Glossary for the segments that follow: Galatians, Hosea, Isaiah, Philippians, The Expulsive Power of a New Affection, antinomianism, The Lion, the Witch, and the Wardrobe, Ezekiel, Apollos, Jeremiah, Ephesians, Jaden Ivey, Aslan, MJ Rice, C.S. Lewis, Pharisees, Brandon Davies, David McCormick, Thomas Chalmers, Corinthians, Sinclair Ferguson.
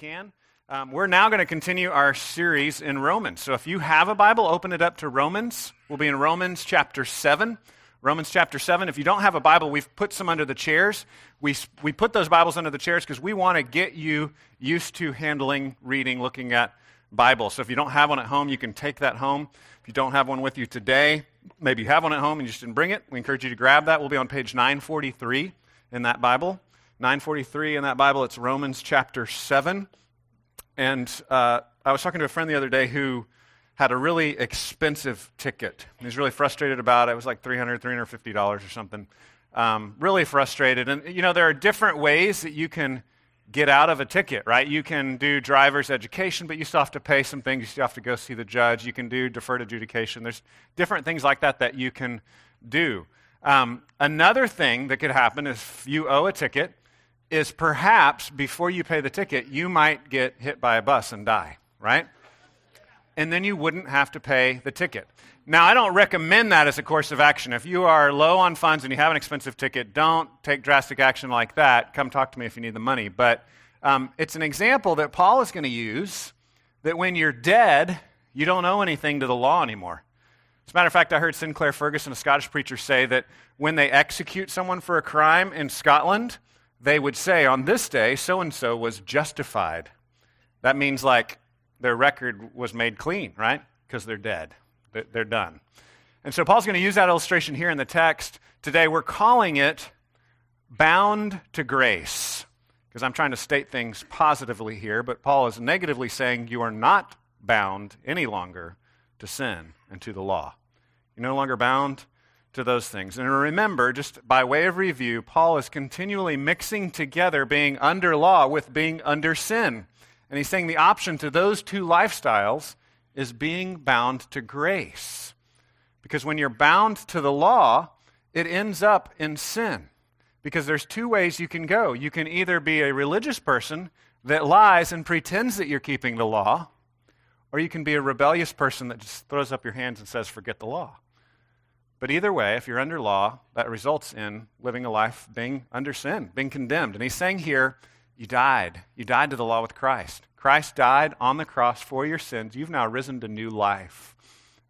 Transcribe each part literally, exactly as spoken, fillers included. can. Um, we're now going to continue our series in Romans. So if you have a Bible, open it up to Romans. We'll be in Romans chapter seven. Romans chapter seven. If you don't have a Bible, we've put some under the chairs. We we put those Bibles under the chairs because we want to get you used to handling, reading, looking at Bible. So if you don't have one at home, you can take that home. If you don't have one with you today, maybe you have one at home and you just didn't bring it, we encourage you to grab that. We'll be on page nine forty-three in that Bible. nine forty-three in that Bible. It's Romans chapter seven. And uh, I was talking to a friend the other day who had a really expensive ticket. He was really frustrated about it. It was like three hundred dollars, three hundred fifty dollars or something. Um, really frustrated. And, you know, there are different ways that you can get out of a ticket, right? You can do driver's education, but you still have to pay some things. You still have to go see the judge. You can do deferred adjudication. There's different things like that that you can do. Um, another thing that could happen if you owe a ticket is perhaps before you pay the ticket, you might get hit by a bus and die, right? And then you wouldn't have to pay the ticket. Now, I don't recommend that as a course of action. If you are low on funds and you have an expensive ticket, don't take drastic action like that. Come talk to me if you need the money. But um, it's an example that Paul is going to use that when you're dead, you don't owe anything to the law anymore. As a matter of fact, I heard Sinclair Ferguson, a Scottish preacher, say that when they execute someone for a crime in Scotland, they would say, on this day, so-and-so was justified. That means like, their record was made clean, right? Because they're dead. They're done. And so Paul's going to use that illustration here in the text. Today we're calling it bound to grace, because I'm trying to state things positively here, but Paul is negatively saying you are not bound any longer to sin and to the law. You're no longer bound to those things. And remember, just by way of review, Paul is continually mixing together being under law with being under sin. And he's saying the option to those two lifestyles is being bound to grace. Because when you're bound to the law, it ends up in sin. Because there's two ways you can go. You can either be a religious person that lies and pretends that you're keeping the law, or you can be a rebellious person that just throws up your hands and says, forget the law. But either way, if you're under law, that results in living a life being under sin, being condemned. And he's saying here, you died. You died to the law with Christ. Christ died on the cross for your sins. You've now risen to new life.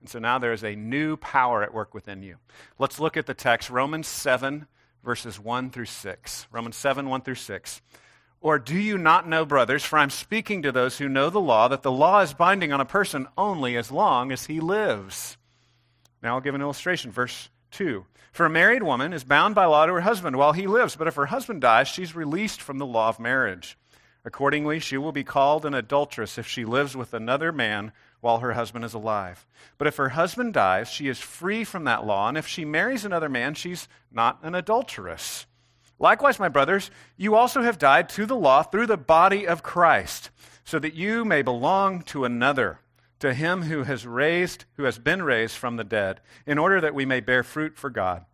And so now there is a new power at work within you. Let's look at the text, Romans seven, verses one through six. Romans seven, one through six. Or do you not know, brothers, for I'm speaking to those who know the law, that the law is binding on a person only as long as he lives. Now I'll give an illustration, verse two. For a married woman is bound by law to her husband while he lives, but if her husband dies, she's released from the law of marriage. Accordingly, she will be called an adulteress if she lives with another man while her husband is alive. But if her husband dies, she is free from that law, and if she marries another man, she's not an adulteress. Likewise, my brothers, you also have died to the law through the body of Christ, so that you may belong to another, to him who has raised, who has been raised from the dead, in order that we may bear fruit for God.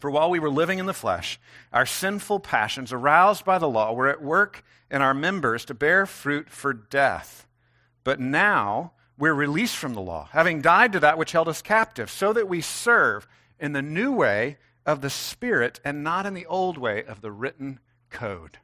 For while we were living in the flesh, our sinful passions aroused by the law were at work in our members to bear fruit for death. But now we're released from the law, having died to that which held us captive, so that we serve in the new way of the Spirit and not in the old way of the written code.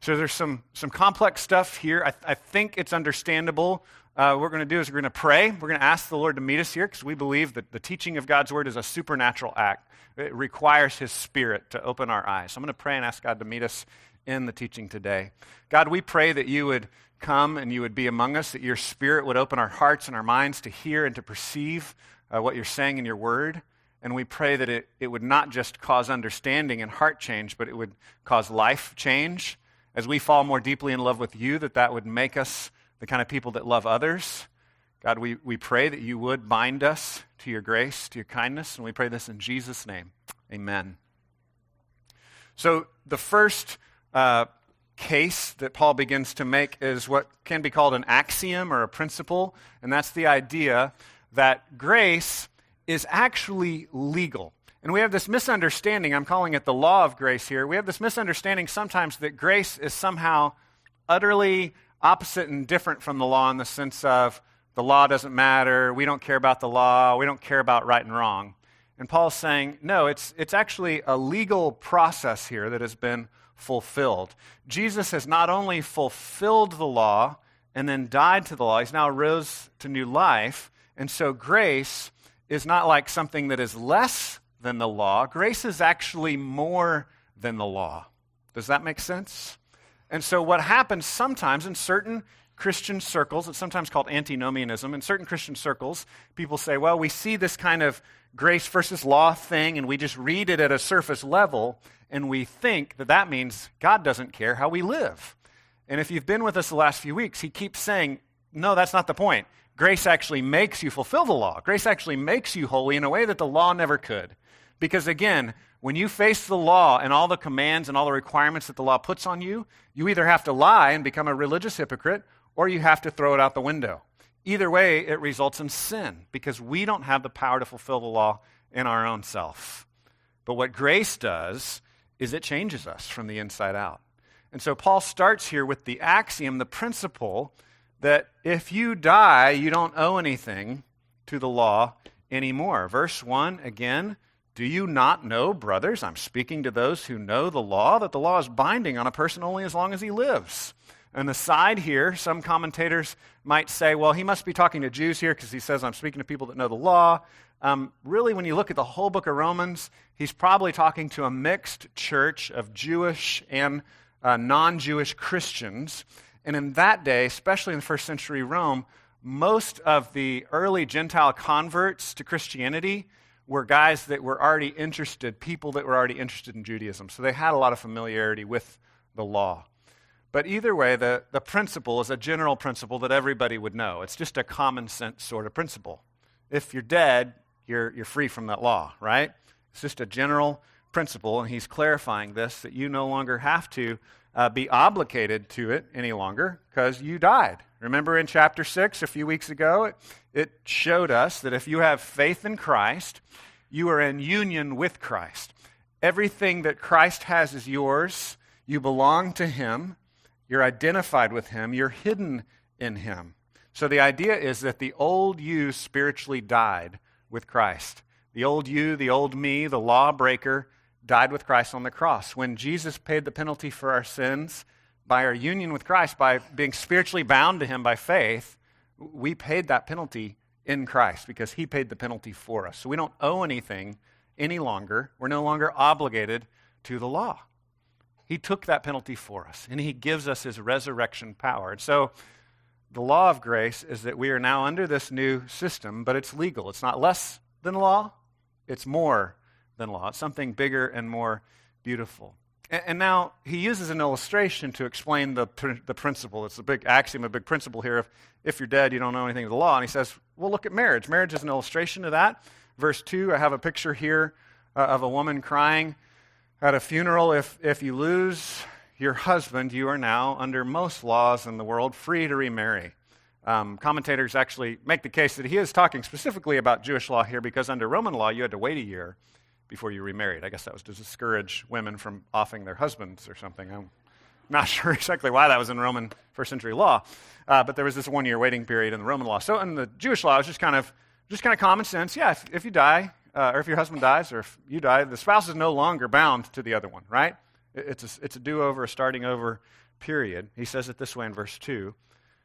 So there's some some complex stuff here. I, th- I think it's understandable. Uh, what we're going to do is we're going to pray. We're going to ask the Lord to meet us here because we believe that the teaching of God's word is a supernatural act. It requires his Spirit to open our eyes. So I'm going to pray and ask God to meet us in the teaching today. God, we pray that you would come and you would be among us, that your Spirit would open our hearts and our minds to hear and to perceive uh, what you're saying in your word. And we pray that it, it would not just cause understanding and heart change, but it would cause life change. As we fall more deeply in love with you, that that would make us the kind of people that love others. God, we, we pray that you would bind us to your grace, to your kindness, and we pray this in Jesus' name. Amen. So the first uh, case that Paul begins to make is what can be called an axiom or a principle, and that's the idea that grace is actually legal. And we have this misunderstanding, I'm calling it the law of grace here, we have this misunderstanding sometimes that grace is somehow utterly opposite and different from the law in the sense of the law doesn't matter, we don't care about the law, we don't care about right and wrong. And Paul's saying, no, it's it's actually a legal process here that has been fulfilled. Jesus has not only fulfilled the law and then died to the law, he's now rose to new life. And so grace is not like something that is less than the law. Grace is actually more than the law. Does that make sense? And so what happens sometimes in certain Christian circles, it's sometimes called antinomianism, in certain Christian circles, people say, well, we see this kind of grace versus law thing, and we just read it at a surface level, and we think that that means God doesn't care how we live. And if you've been with us the last few weeks, he keeps saying, no, that's not the point. Grace actually makes you fulfill the law. Grace actually makes you holy in a way that the law never could. Because again, when you face the law and all the commands and all the requirements that the law puts on you, you either have to lie and become a religious hypocrite, or you have to throw it out the window. Either way, it results in sin, because we don't have the power to fulfill the law in our own self. But what grace does is it changes us from the inside out. And so Paul starts here with the axiom, the principle, that if you die, you don't owe anything to the law anymore. Verse one, again, do you not know, brothers, I'm speaking to those who know the law, that the law is binding on a person only as long as he lives. And the side here, some commentators might say, well, he must be talking to Jews here because he says, I'm speaking to people that know the law. Um, really, when you look at the whole book of Romans, he's probably talking to a mixed church of Jewish and uh, non-Jewish Christians. And in that day, especially in the first century Rome, most of the early Gentile converts to Christianity were guys that were already interested, people that were already interested in Judaism. So they had a lot of familiarity with the law. But either way, the, the principle is a general principle that everybody would know. It's just a common sense sort of principle. If you're dead, you're, you're free from that law, right? It's just a general principle, and he's clarifying this, that you no longer have to uh, be obligated to it any longer because you died. Remember in chapter six a few weeks ago, it, it showed us that if you have faith in Christ, you are in union with Christ. Everything that Christ has is yours. You belong to him. You're identified with him. You're hidden in him. So the idea is that the old you spiritually died with Christ. The old you, the old me, the lawbreaker died with Christ on the cross. When Jesus paid the penalty for our sins by our union with Christ, by being spiritually bound to him by faith, we paid that penalty in Christ because he paid the penalty for us. So we don't owe anything any longer. We're no longer obligated to the law. He took that penalty for us, and he gives us his resurrection power. And so the law of grace is that we are now under this new system, but it's legal. It's not less than law. It's more than law. It's something bigger and more beautiful. And, and now he uses an illustration to explain the, pr- the principle. It's a big axiom, a big principle here. If, if you're dead, you don't know anything of the law. And he says, well, look at marriage. Marriage is an illustration of that. Verse two, I have a picture here uh, of a woman crying at a funeral. If if you lose your husband, you are now, under most laws in the world, free to remarry. Um, commentators actually make the case that he is talking specifically about Jewish law here because under Roman law, you had to wait a year before you remarried. I guess that was to discourage women from offing their husbands or something. I'm not sure exactly why that was in Roman first century law, uh, but there was this one-year waiting period in the Roman law. So in the Jewish law, it was just kind of just kind of common sense. Yeah, if, if you die, Uh, or if your husband dies, or if you die, the spouse is no longer bound to the other one, right? It's a, it's a do-over, a starting-over period. He says it this way in verse two.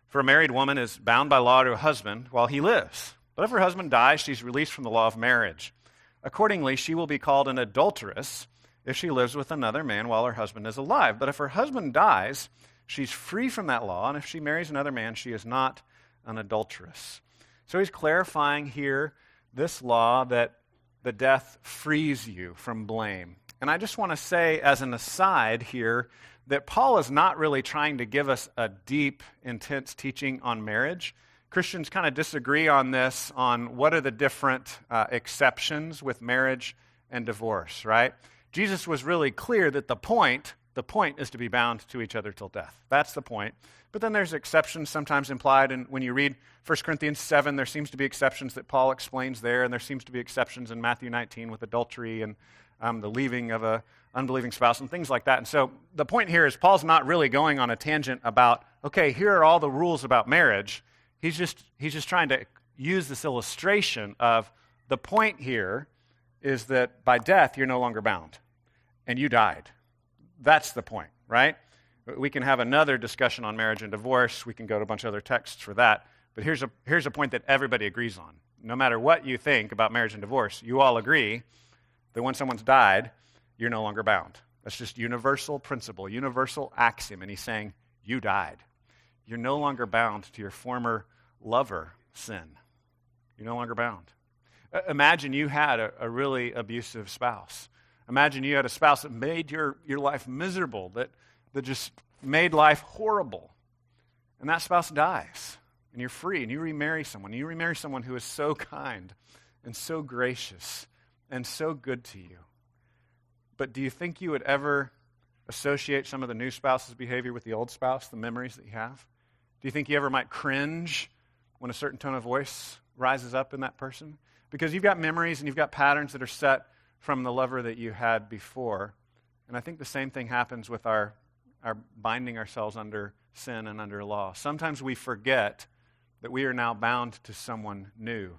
For a married woman is bound by law to her husband while he lives. But if her husband dies, she's released from the law of marriage. Accordingly, she will be called an adulteress if she lives with another man while her husband is alive. But if her husband dies, she's free from that law, and if she marries another man, she is not an adulteress. So he's clarifying here this law that the death frees you from blame. And I just want to say as an aside here that Paul is not really trying to give us a deep, intense teaching on marriage. Christians kind of disagree on this, on what are the different uh, exceptions with marriage and divorce, right? Jesus was really clear that the point, the point is to be bound to each other till death. That's the point. But then there's exceptions sometimes implied, and when you read First Corinthians seven, there seems to be exceptions that Paul explains there, and there seems to be exceptions in Matthew nineteen with adultery and um, the leaving of an unbelieving spouse and things like that. And so the point here is Paul's not really going on a tangent about, okay, here are all the rules about marriage. He's just he's just trying to use this illustration of the point here is that by death you're no longer bound, and you died. That's the point, right? We can have another discussion on marriage and divorce. We can go to a bunch of other texts for that. But here's a, here's a point that everybody agrees on. No matter what you think about marriage and divorce, you all agree that when someone's died, you're no longer bound. That's just universal principle, universal axiom. And he's saying, you died. You're no longer bound to your former lover sin. You're no longer bound. Imagine you had a, a really abusive spouse. Imagine you had a spouse that made your, your life miserable, that, that just made life horrible. And that spouse dies, and you're free, and you remarry someone. You remarry someone who is so kind and so gracious and so good to you. But do you think you would ever associate some of the new spouse's behavior with the old spouse, the memories that you have? Do you think you ever might cringe when a certain tone of voice rises up in that person? Because you've got memories and you've got patterns that are set from the lover that you had before. And I think the same thing happens with our, our binding ourselves under sin and under law. Sometimes we forget that we are now bound to someone new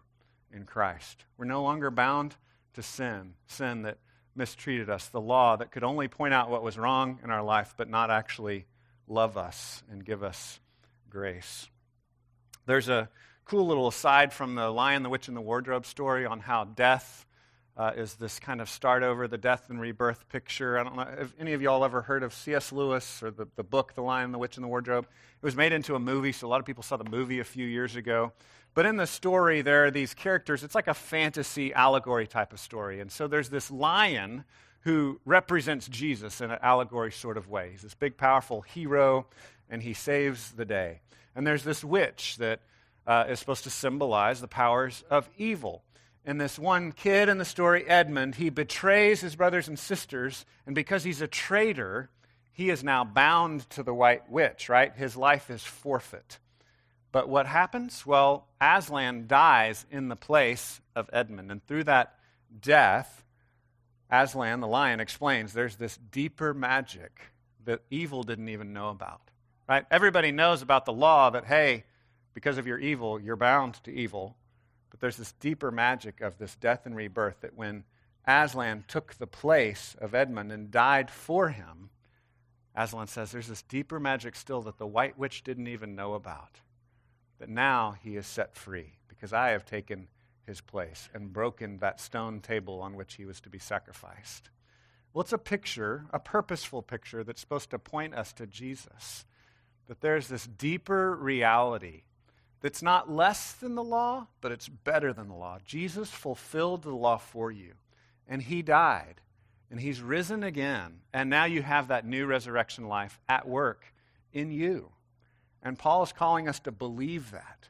in Christ. We're no longer bound to sin, sin that mistreated us, the law that could only point out what was wrong in our life but not actually love us and give us grace. There's a cool little aside from the Lion, the Witch, and the Wardrobe story on how death uh, is this kind of start over, the death and rebirth picture. I don't know if any of y'all ever heard of C S Lewis or the, the book, The Lion, the Witch, and the Wardrobe. It was made into a movie, so a lot of people saw the movie a few years ago. But in the story, there are these characters. It's like a fantasy allegory type of story. And so there's this lion who represents Jesus in an allegory sort of way. He's this big, powerful hero, and he saves the day. And there's this witch that uh, is supposed to symbolize the powers of evil. And this one kid in the story, Edmund, he betrays his brothers and sisters, and because he's a traitor, he is now bound to the white witch, right? His life is forfeit. But what happens? Well, Aslan dies in the place of Edmund. And through that death, Aslan, the lion, explains there's this deeper magic that evil didn't even know about. Right? Everybody knows about the law that, hey, because of your evil, you're bound to evil. But there's this deeper magic of this death and rebirth that when Aslan took the place of Edmund and died for him, Aslan says there's this deeper magic still that the white witch didn't even know about. That now he is set free because I have taken his place and broken that stone table on which he was to be sacrificed. Well, it's a picture, a purposeful picture that's supposed to point us to Jesus. That there's this deeper reality that's not less than the law, but it's better than the law. Jesus fulfilled the law for you, and he died, and he's risen again, and now you have that new resurrection life at work in you. And Paul is calling us to believe that.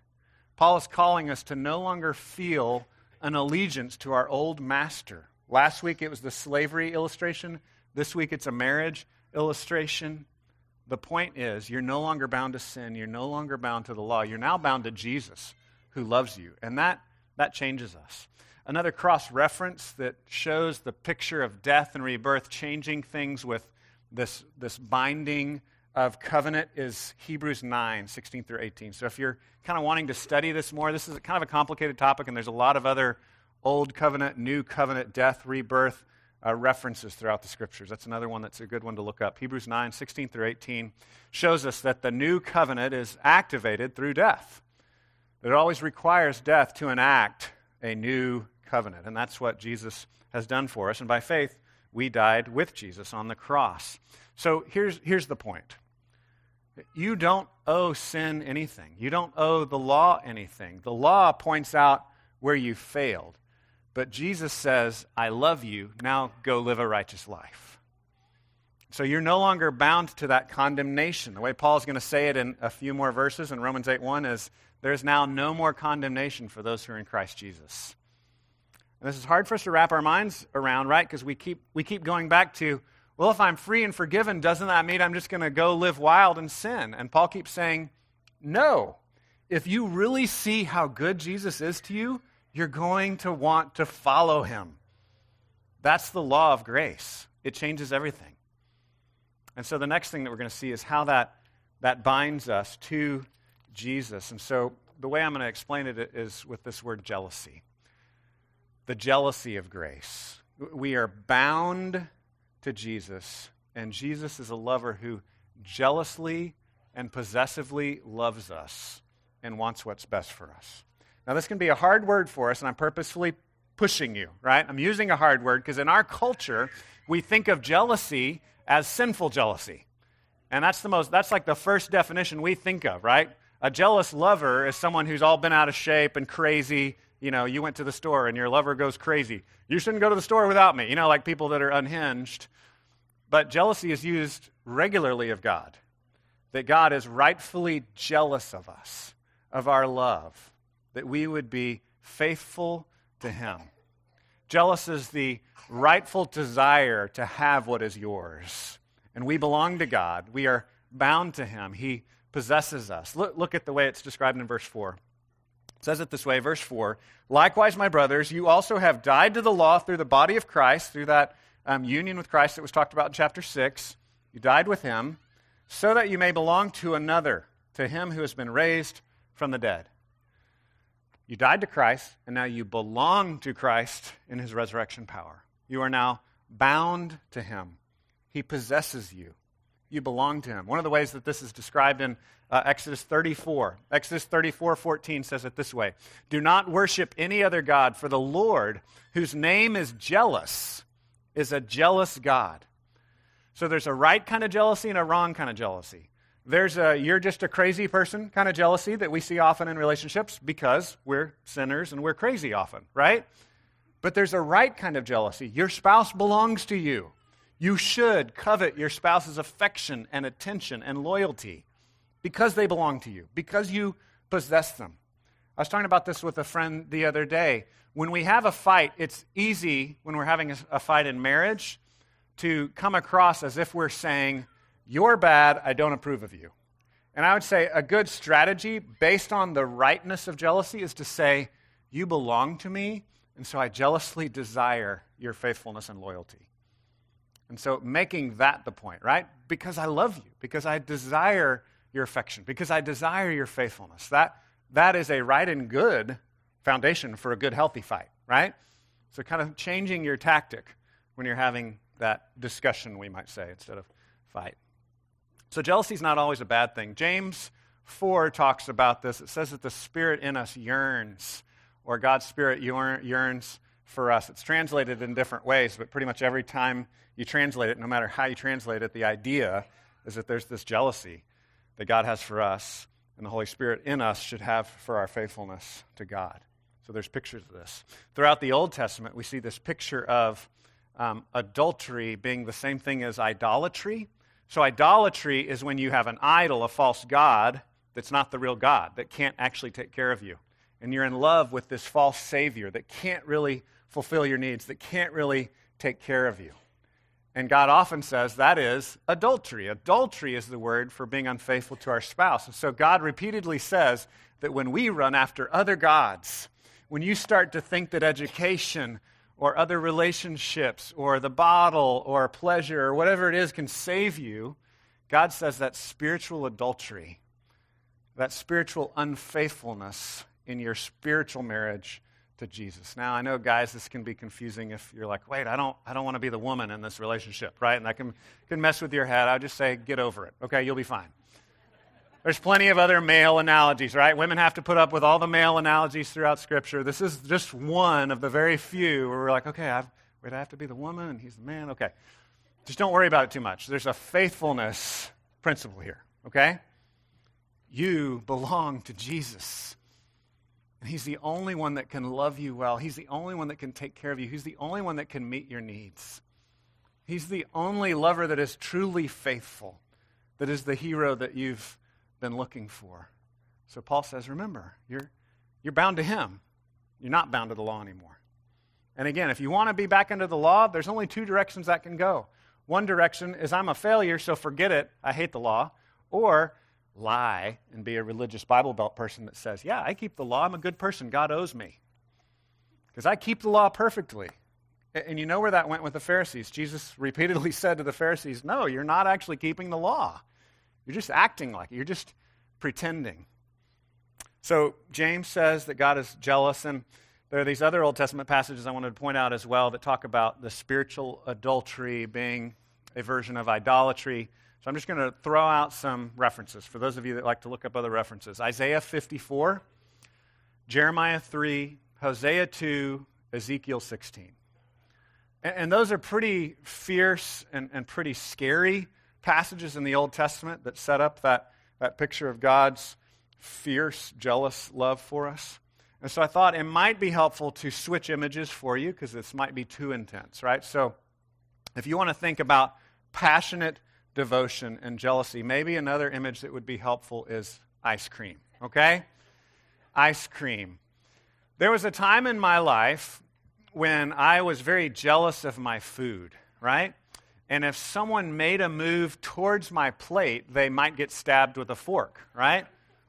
Paul is calling us to no longer feel an allegiance to our old master. Last week it was the slavery illustration. This week it's a marriage illustration. The point is, you're no longer bound to sin. You're no longer bound to the law. You're now bound to Jesus who loves you. And that, that changes us. Another cross-reference that shows the picture of death and rebirth changing things with this, this binding of covenant is Hebrews nine, sixteen through eighteen. So if you're kind of wanting to study this more, this is kind of a complicated topic, and there's a lot of other old covenant, new covenant, death, rebirth uh, references throughout the scriptures. That's another one that's a good one to look up. Hebrews nine, sixteen through eighteen shows us that the new covenant is activated through death. It always requires death to enact a new covenant, and that's what Jesus has done for us. And by faith, we died with Jesus on the cross. So here's, here's the point. You don't owe sin anything. You don't owe the law anything. The law points out where you failed. But Jesus says, I love you. Now go live a righteous life. So you're no longer bound to that condemnation. The way Paul's going to say it in a few more verses in Romans eight one is, there's now no more condemnation for those who are in Christ Jesus. And this is hard for us to wrap our minds around, right? Because we keep, we keep going back to, well, if I'm free and forgiven, doesn't that mean I'm just going to go live wild and sin? And Paul keeps saying, no. If you really see how good Jesus is to you, you're going to want to follow him. That's the law of grace. It changes everything. And so the next thing that we're going to see is how that, that binds us to Jesus. And so the way I'm going to explain it is with this word jealousy. The jealousy of grace. We are bound to Jesus And Jesus is a lover who jealously and possessively loves us and wants what's best for us. Now, this can be a hard word for us, and I'm purposefully pushing you, right? I'm using a hard word because in our culture, we think of jealousy as sinful jealousy. And that's the most, that's like the first definition we think of, right? A jealous lover is someone who's all been out of shape and crazy. You know, you went to the store and your lover goes crazy. You shouldn't go to the store without me. You know, like people that are unhinged. But jealousy is used regularly of God, that God is rightfully jealous of us, of our love, that we would be faithful to him. Jealous is the rightful desire to have what is yours. And we belong to God. We are bound to him. He possesses us. Look, look at the way it's described in verse four. It says it this way, verse four, "Likewise, my brothers, you also have died to the law through the body of Christ," through that um, union with Christ that was talked about in chapter six. You died with him, "so that you may belong to another, to him who has been raised from the dead." You died to Christ, and now you belong to Christ in his resurrection power. You are now bound to him. He possesses you. You belong to him. One of the ways that this is described in uh, Exodus thirty-four. Exodus thirty-four fourteen says it this way, "Do not worship any other god, for the Lord, whose name is jealous, is a jealous God." So there's a right kind of jealousy and a wrong kind of jealousy. There's a "you're just a crazy person" kind of jealousy that we see often in relationships because we're sinners and we're crazy often, right? But there's a right kind of jealousy. Your spouse belongs to you. You should covet your spouse's affection and attention and loyalty because they belong to you, because you possess them. I was talking about this with a friend the other day. When we have a fight, it's easy when we're having a fight in marriage to come across as if we're saying, "You're bad, I don't approve of you." And I would say a good strategy based on the rightness of jealousy is to say, "You belong to me, and so I jealously desire your faithfulness and loyalty." And so making that the point, right? Because I love you, because I desire your affection, because I desire your faithfulness. That that is a right and good foundation for a good, healthy fight, right? So kind of changing your tactic when you're having that discussion, we might say, instead of fight. So jealousy is not always a bad thing. James four talks about this. It says that the Spirit in us yearns, or God's Spirit yearns for us. It's translated in different ways, but pretty much every time you translate it, no matter how you translate it, the idea is that there's this jealousy that God has for us, and the Holy Spirit in us should have for our faithfulness to God. So there's pictures of this. Throughout the Old Testament, we see this picture of um, adultery being the same thing as idolatry. So idolatry is when you have an idol, a false god, that's not the real God, that can't actually take care of you. And you're in love with this false savior that can't really fulfill your needs, that can't really take care of you. And God often says that is adultery. Adultery is the word for being unfaithful to our spouse. And so God repeatedly says that when we run after other gods, when you start to think that education or other relationships, or the bottle, or pleasure, or whatever it is can save you, God says that spiritual adultery, that spiritual unfaithfulness in your spiritual marriage to Jesus. Now, I know, guys, this can be confusing if you're like, wait, I don't I don't want to be the woman in this relationship, right? And that can, can mess with your head. I would just say, get over it, okay? You'll be fine. There's plenty of other male analogies, right? Women have to put up with all the male analogies throughout Scripture. This is just one of the very few where we're like, okay, I've, wait, I have to be the woman and he's the man. Okay, just don't worry about it too much. There's a faithfulness principle here, okay? You belong to Jesus. And he's the only one that can love you well. He's the only one that can take care of you. He's the only one that can meet your needs. He's the only lover that is truly faithful, that is the hero that you've been looking for. So Paul says, remember, you're you're bound to him. You're not bound to the law anymore. And again, if you want to be back under the law, there's only two directions that can go. One direction is I'm a failure, so forget it. I hate the law. Or lie and be a religious Bible Belt person that says, yeah, I keep the law. I'm a good person. God owes me. Because I keep the law perfectly. And you know where that went with the Pharisees. Jesus repeatedly said to the Pharisees, no, you're not actually keeping the law. You're just acting like it. You're just pretending. So James says that God is jealous, and there are these other Old Testament passages I wanted to point out as well that talk about the spiritual adultery being a version of idolatry. So I'm just going to throw out some references for those of you that like to look up other references. Isaiah fifty-four, Jeremiah three, Hosea two, Ezekiel sixteen. And, and those are pretty fierce and, and pretty scary passages in the Old Testament that set up that, that picture of God's fierce, jealous love for us. And so I thought it might be helpful to switch images for you because this might be too intense, right? So if you want to think about passionate devotion and jealousy, maybe another image that would be helpful is ice cream, okay? Ice cream. There was a time in my life when I was very jealous of my food, right? And if someone made a move towards my plate, they might get stabbed with a fork, right?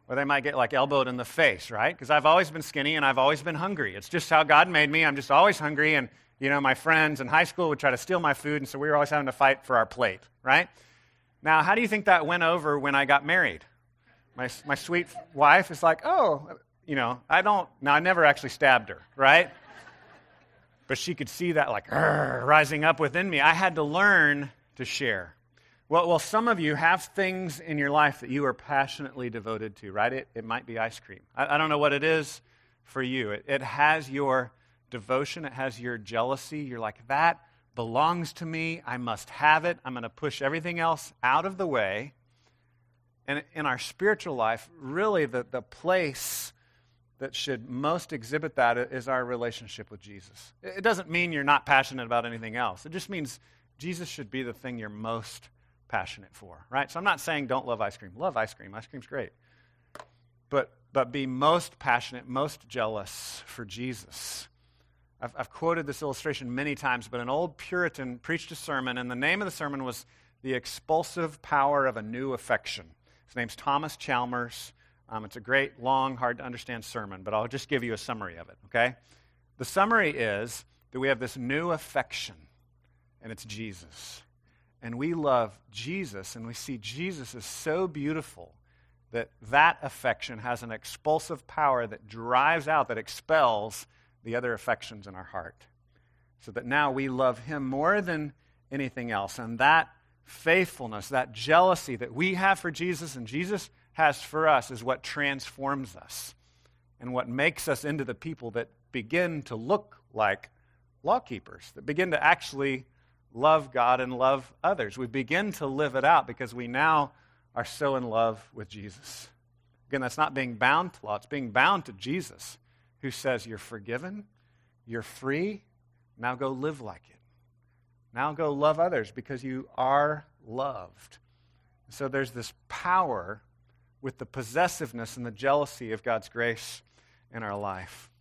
Or they might get like elbowed in the face, right? Because I've always been skinny and I've always been hungry. It's just how God made me. I'm just always hungry. And, you know, my friends in high school would try to steal my food. And so we were always having to fight for our plate, right? Now, how do you think that went over when I got married? My my sweet wife is like, oh, you know, I don't, now I never actually stabbed her, right? But she could see that like rising up within me. I had to learn to share. Well, well, some of you have things in your life that you are passionately devoted to, right? It, it might be ice cream. I, I don't know what it is for you. It, it has your devotion. It has your jealousy. You're like, that belongs to me. I must have it. I'm going to push everything else out of the way. And in our spiritual life, really the, the place that should most exhibit that is our relationship with Jesus. It, it doesn't mean you're not passionate about anything else. It just means Jesus should be the thing you're most passionate for, right? So I'm not saying don't love ice cream. Love ice cream. Ice cream's great. But but be most passionate, most jealous for Jesus. I've, I've quoted this illustration many times, but an old Puritan preached a sermon, and the name of the sermon was The Expulsive Power of a New Affection. His name's Thomas Chalmers. Um, it's a great, long, hard-to-understand sermon, but I'll just give you a summary of it, okay? The summary is that we have this new affection, and it's Jesus. And we love Jesus, and we see Jesus is so beautiful that that affection has an expulsive power that drives out, that expels the other affections in our heart. So that now we love him more than anything else. And that faithfulness, that jealousy that we have for Jesus and Jesus has for us is what transforms us and what makes us into the people that begin to look like lawkeepers, that begin to actually love God and love others. We begin to live it out because we now are so in love with Jesus. Again, that's not being bound to law. It's being bound to Jesus who says, you're forgiven, you're free, now go live like it. Now go love others because you are loved. So there's this power with the possessiveness and the jealousy of God's grace in our life.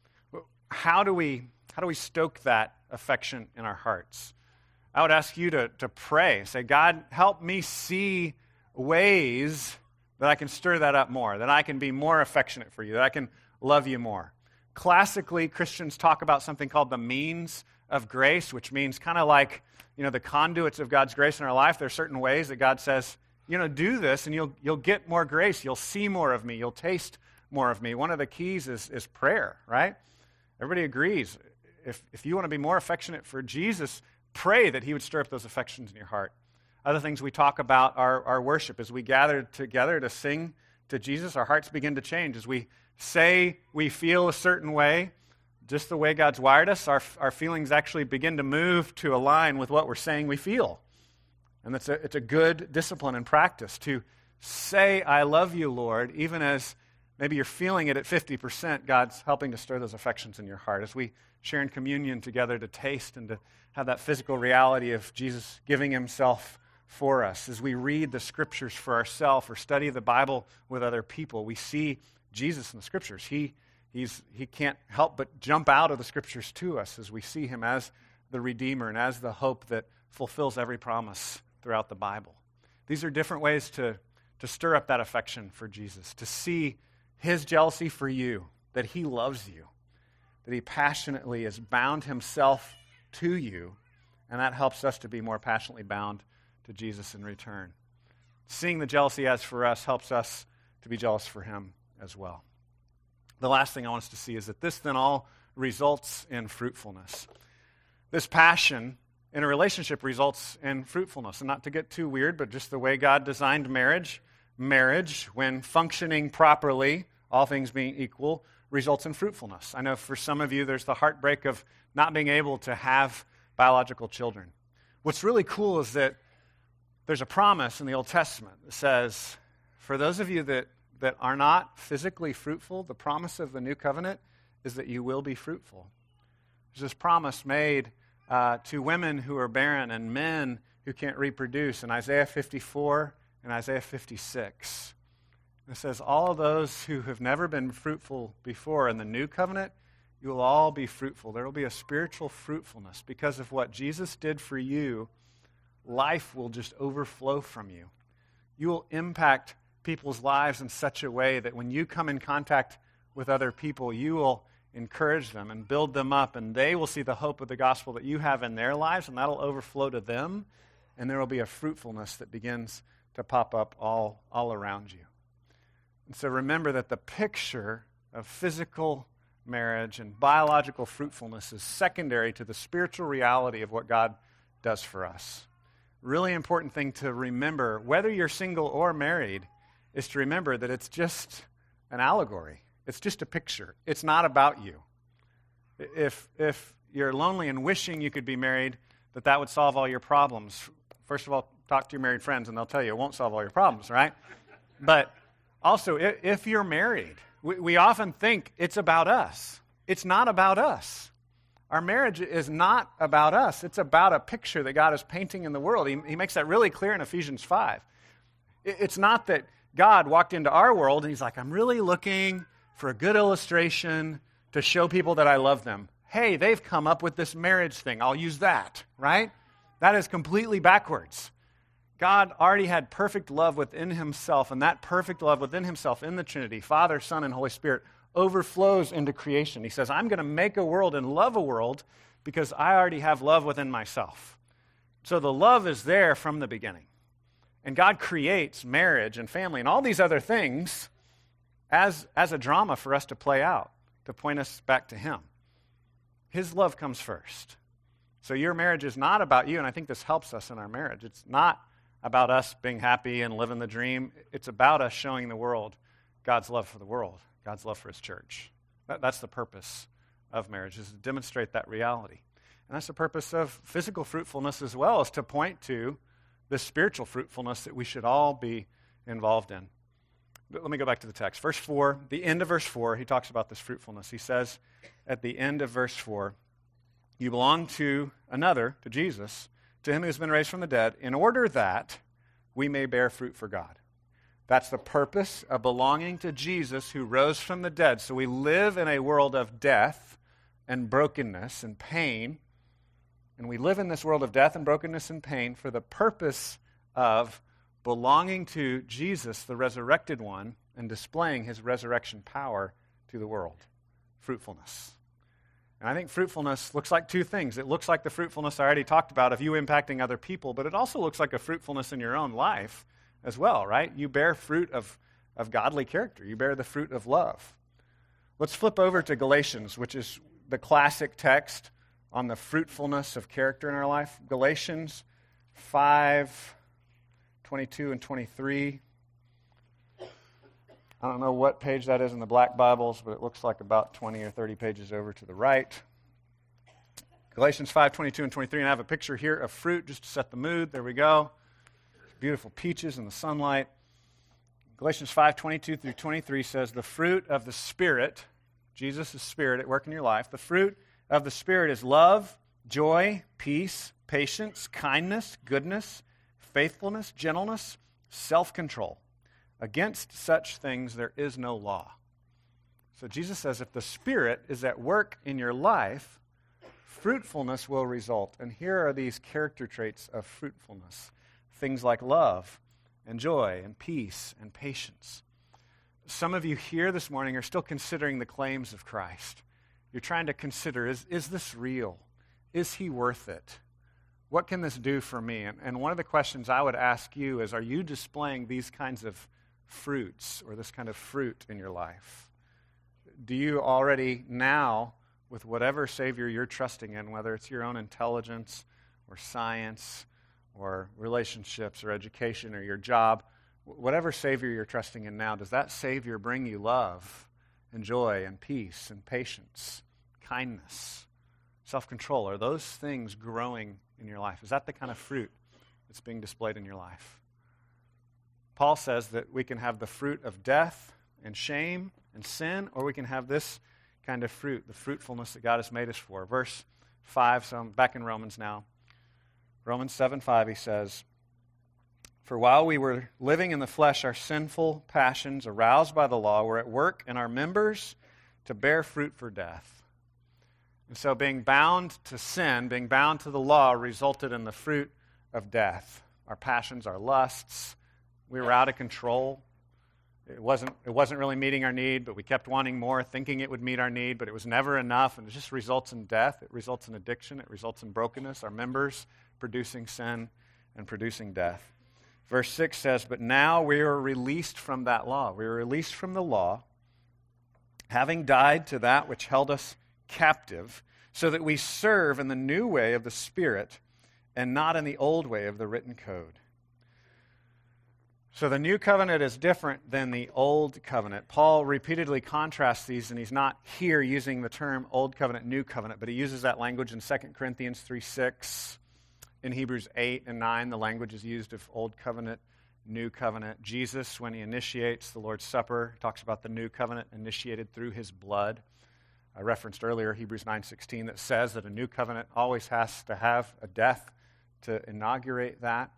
How do we, how do we stoke that affection in our hearts? I would ask you to, to pray. Say, God, help me see ways that I can stir that up more, that I can be more affectionate for you, that I can love you more. Classically, Christians talk about something called the means of grace, which means kind of like, you know, the conduits of God's grace in our life. There are certain ways that God says, you know, do this and you'll you'll get more grace. You'll see more of me. You'll taste more of me. One of the keys is, is prayer, right? Everybody agrees. If if you want to be more affectionate for Jesus, pray that he would stir up those affections in your heart. Other things we talk about are our worship. As we gather together to sing to Jesus, our hearts begin to change. As we say we feel a certain way, just the way God's wired us, our, our feelings actually begin to move to align with what we're saying we feel. And it's a, it's a good discipline and practice to say, I love you, Lord, even as maybe you're feeling it at fifty percent, God's helping to stir those affections in your heart. As we share in communion together to taste and to have that physical reality of Jesus giving himself for us. As we read the scriptures for ourselves or study the Bible with other people, we see Jesus in the scriptures. He, he's, he can't help but jump out of the scriptures to us as we see him as the Redeemer and as the hope that fulfills every promise throughout the Bible. These are different ways to, to stir up that affection for Jesus, to see his jealousy for you, that he loves you, that he passionately has bound himself to you, and that helps us to be more passionately bound to Jesus in return. Seeing the jealousy he has for us helps us to be jealous for him as well. The last thing I want us to see is that this then all results in fruitfulness. This passion in a relationship results in fruitfulness. And not to get too weird, but just the way God designed marriage, marriage, when functioning properly, all things being equal, results in fruitfulness. I know for some of you, there's the heartbreak of not being able to have biological children. What's really cool is that there's a promise in the Old Testament that says, for those of you that, that are not physically fruitful, the promise of the new covenant is that you will be fruitful. There's this promise made uh, to women who are barren and men who can't reproduce in Isaiah fifty-four and Isaiah fifty-six. It says, all of those who have never been fruitful before in the new covenant, you will all be fruitful. There will be a spiritual fruitfulness. Because of what Jesus did for you, life will just overflow from you. You will impact people's lives in such a way that when you come in contact with other people, you will encourage them and build them up, and they will see the hope of the gospel that you have in their lives, and that will overflow to them, and there will be a fruitfulness that begins to pop up all, all around you. And so remember that the picture of physical marriage and biological fruitfulness is secondary to the spiritual reality of what God does for us. Really important thing to remember, whether you're single or married, is to remember that it's just an allegory. It's just a picture. It's not about you. If if you're lonely and wishing you could be married, that that would solve all your problems. First of all, talk to your married friends, and they'll tell you it won't solve all your problems, right? But also, if you're married, we often think it's about us. It's not about us. Our marriage is not about us. It's about a picture that God is painting in the world. He, he makes that really clear in Ephesians five. It's not that God walked into our world and he's like, I'm really looking for a good illustration to show people that I love them. Hey, they've come up with this marriage thing. I'll use that, right? That is completely backwards. God already had perfect love within himself, and that perfect love within himself in the Trinity, Father, Son, and Holy Spirit, overflows into creation. He says, I'm going to make a world and love a world because I already have love within myself. So the love is there from the beginning. And God creates marriage and family and all these other things as, as a drama for us to play out, to point us back to him. His love comes first. So your marriage is not about you, and I think this helps us in our marriage. It's not about us being happy and living the dream. It's about us showing the world God's love for the world, God's love for his church. That, that's the purpose of marriage, is to demonstrate that reality. And that's the purpose of physical fruitfulness as well, is to point to the spiritual fruitfulness that we should all be involved in. But let me go back to the text. Verse four, the end of verse four, he talks about this fruitfulness. He says at the end of verse four, you belong to another, to Jesus, to him who has been raised from the dead, in order that we may bear fruit for God. That's the purpose of belonging to Jesus who rose from the dead. So we live in a world of death and brokenness and pain, and we live in this world of death and brokenness and pain for the purpose of belonging to Jesus, the resurrected one, and displaying his resurrection power to the world, fruitfulness. And I think fruitfulness looks like two things. It looks like the fruitfulness I already talked about of you impacting other people, but it also looks like a fruitfulness in your own life as well, right? You bear fruit of, of godly character. You bear the fruit of love. Let's flip over to Galatians, which is the classic text on the fruitfulness of character in our life. Galatians five, twenty-two and twenty-three. I don't know what page that is in the black Bibles, but it looks like about twenty or thirty pages over to the right. Galatians five, twenty-two and twenty-three, and I have a picture here of fruit just to set the mood. There we go. Beautiful peaches in the sunlight. Galatians five, twenty-two through twenty-three says, the fruit of the Spirit, Jesus' Spirit at work in your life, the fruit of the Spirit is love, joy, peace, patience, kindness, goodness, faithfulness, gentleness, self-control. Against such things there is no law. So Jesus says if the Spirit is at work in your life, fruitfulness will result. And here are these character traits of fruitfulness. Things like love and joy and peace and patience. Some of you here this morning are still considering the claims of Christ. You're trying to consider, is, is this real? Is he worth it? What can this do for me? And, and one of the questions I would ask you is, are you displaying these kinds of fruits or this kind of fruit in your life? Do you already now, with whatever Savior you're trusting in, whether it's your own intelligence or science or relationships or education or your job, whatever Savior you're trusting in now, does that Savior bring you love and joy and peace and patience, kindness, self-control? Are those things growing in your life? Is that the kind of fruit that's being displayed in your life? Paul says that we can have the fruit of death and shame and sin, or we can have this kind of fruit, the fruitfulness that God has made us for. Verse five, so I'm back in Romans now. Romans seven five, he says, "For while we were living in the flesh, our sinful passions aroused by the law were at work in our members to bear fruit for death." And so being bound to sin, being bound to the law, resulted in the fruit of death. Our passions, our lusts, we were out of control. It wasn't, it wasn't really meeting our need, but we kept wanting more, thinking it would meet our need, but it was never enough, and it just results in death. It results in addiction. It results in brokenness. Our members producing sin and producing death. Verse six says, "But now we are released from that law." We are released from the law, having died to that which held us captive, so that we serve in the new way of the Spirit and not in the old way of the written code. So the new covenant is different than the old covenant. Paul repeatedly contrasts these, and he's not here using the term old covenant, new covenant, but he uses that language in Second Corinthians three six. In Hebrews eight and nine, the language is used of old covenant, new covenant. Jesus, when he initiates the Lord's Supper, talks about the new covenant initiated through his blood. I referenced earlier Hebrews nine sixteen that says that a new covenant always has to have a death to inaugurate that.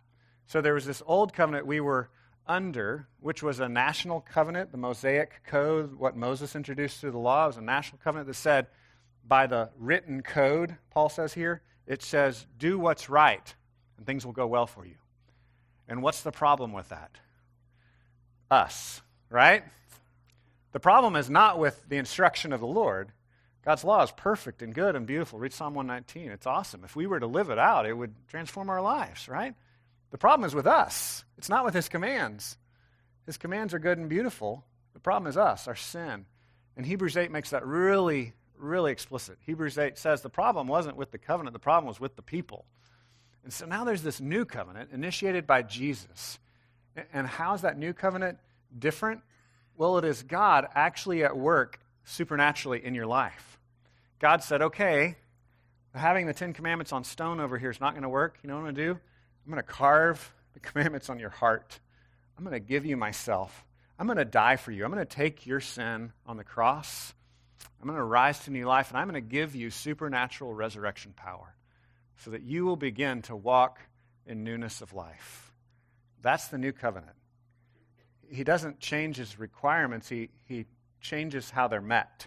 So there was this old covenant we were under, which was a national covenant, the Mosaic Code, what Moses introduced through the law. It was a national covenant that said, by the written code, Paul says here, it says, do what's right, and things will go well for you. And what's the problem with that? Us, right? The problem is not with the instruction of the Lord. God's law is perfect and good and beautiful. Read Psalm one nineteen. It's awesome. If we were to live it out, it would transform our lives, right? The problem is with us. It's not with his commands. His commands are good and beautiful. The problem is us, our sin. And Hebrews eight makes that really, really explicit. Hebrews eight says the problem wasn't with the covenant. The problem was with the people. And so now there's this new covenant initiated by Jesus. And how is that new covenant different? Well, it is God actually at work supernaturally in your life. God said, okay, having the Ten Commandments on stone over here is not going to work. You know what I'm going to do? I'm going to carve the commandments on your heart. I'm going to give you myself. I'm going to die for you. I'm going to take your sin on the cross. I'm going to rise to new life, and I'm going to give you supernatural resurrection power so that you will begin to walk in newness of life. That's the new covenant. He doesn't change his requirements. He, he changes how they're met.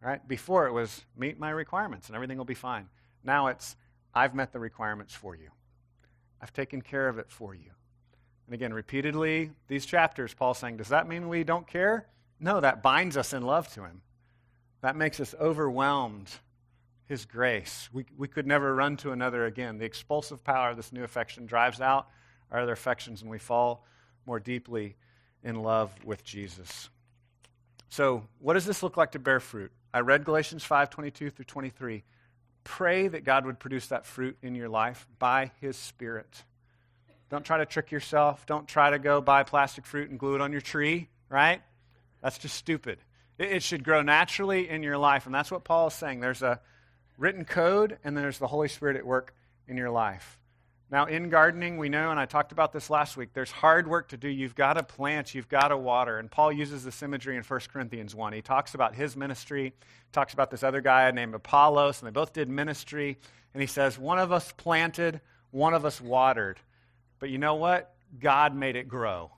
Right? Before it was, meet my requirements, and everything will be fine. Now it's, I've met the requirements for you. I've taken care of it for you. And again, repeatedly, these chapters, Paul's saying, does that mean we don't care? No, that binds us in love to him. That makes us overwhelmed, his grace. We, we could never run to another again. The expulsive power of this new affection drives out our other affections, and we fall more deeply in love with Jesus. So what does this look like to bear fruit? I read Galatians five twenty-two through twenty-three. Pray that God would produce that fruit in your life by his Spirit. Don't try to trick yourself. Don't try to go buy plastic fruit and glue it on your tree, right? That's just stupid. It should grow naturally in your life, and that's what Paul is saying. There's a written code, and there's the Holy Spirit at work in your life. Now, in gardening, we know, and I talked about this last week, there's hard work to do. You've got to plant. You've got to water. And Paul uses this imagery in First Corinthians one. He talks about his ministry, talks about this other guy named Apollos, and they both did ministry. And he says, one of us planted, one of us watered. But you know what? God made it grow.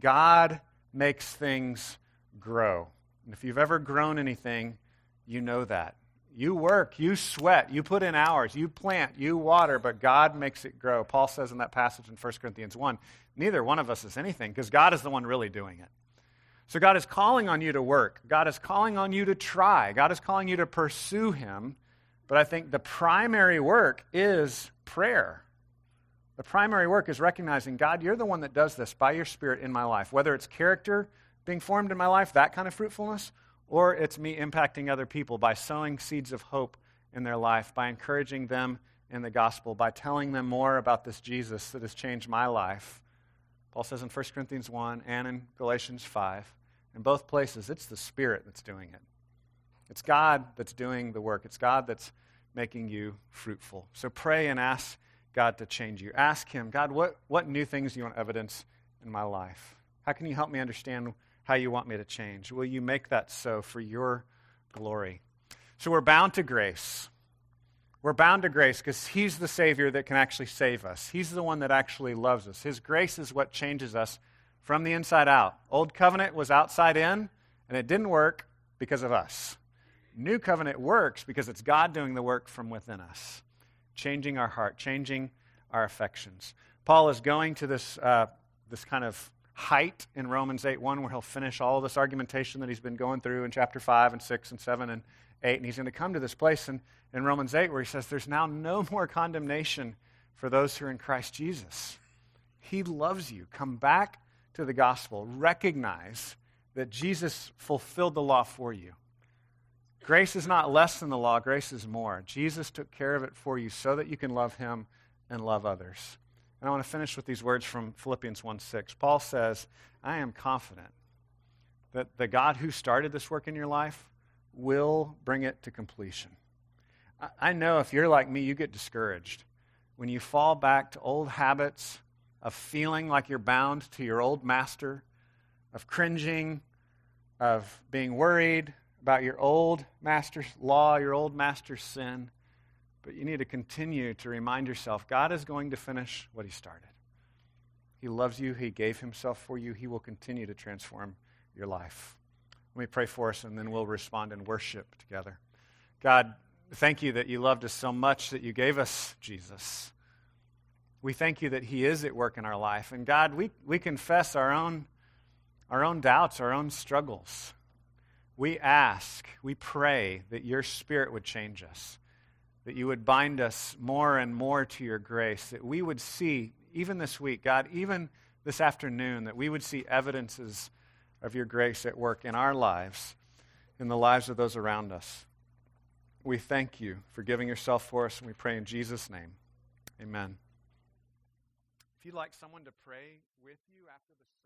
God makes things grow. And if you've ever grown anything, you know that. You work, you sweat, you put in hours, you plant, you water, but God makes it grow. Paul says in that passage in First Corinthians one, neither one of us is anything because God is the one really doing it. So God is calling on you to work. God is calling on you to try. God is calling you to pursue him. But I think the primary work is prayer. The primary work is recognizing, God, you're the one that does this by your Spirit in my life, whether it's character being formed in my life, that kind of fruitfulness, or it's me impacting other people by sowing seeds of hope in their life, by encouraging them in the gospel by telling them more about this Jesus that has changed my life. Paul says in First Corinthians one and in Galatians five, in both places, it's the Spirit that's doing it. It's God that's doing the work. It's God that's making you fruitful. So pray and ask God to change you. Ask Him, God, what, what new things do you want to evidence in my life? How can you help me understand how you want me to change? Will you make that so for your glory? So we're bound to grace. We're bound to grace because He's the Savior that can actually save us. He's the one that actually loves us. His grace is what changes us from the inside out. Old covenant was outside in, and it didn't work because of us. New covenant works because it's God doing the work from within us, changing our heart, changing our affections. Paul is going to this uh, this kind of height in Romans eight one where he'll finish all this argumentation that he's been going through in chapter five and six and seven and eight, and he's going to come to this place in, in Romans eight where he says there's now no more condemnation for those who are in Christ Jesus. He loves you. Come back to the gospel. Recognize that Jesus fulfilled the law for you. Grace is not less than the law. Grace is more. Jesus took care of it for you so that you can love Him and love others. And I want to finish with these words from Philippians one six. Paul says, I am confident that the God who started this work in your life will bring it to completion. I know if you're like me, you get discouraged when you fall back to old habits of feeling like you're bound to your old master, of cringing, of being worried about your old master's law, your old master's sin. But you need to continue to remind yourself, God is going to finish what He started. He loves you. He gave Himself for you. He will continue to transform your life. Let me pray for us, and then we'll respond in worship together. God, thank You that You loved us so much that You gave us Jesus. We thank You that He is at work in our life. And God, we, we confess our own, our own doubts, our own struggles. We ask, we pray that Your Spirit would change us, that You would bind us more and more to Your grace, that we would see, even this week, God, even this afternoon, that we would see evidences of Your grace at work in our lives, in the lives of those around us. We thank You for giving Yourself for us, and we pray in Jesus' name. Amen. If you'd like someone to pray with you after the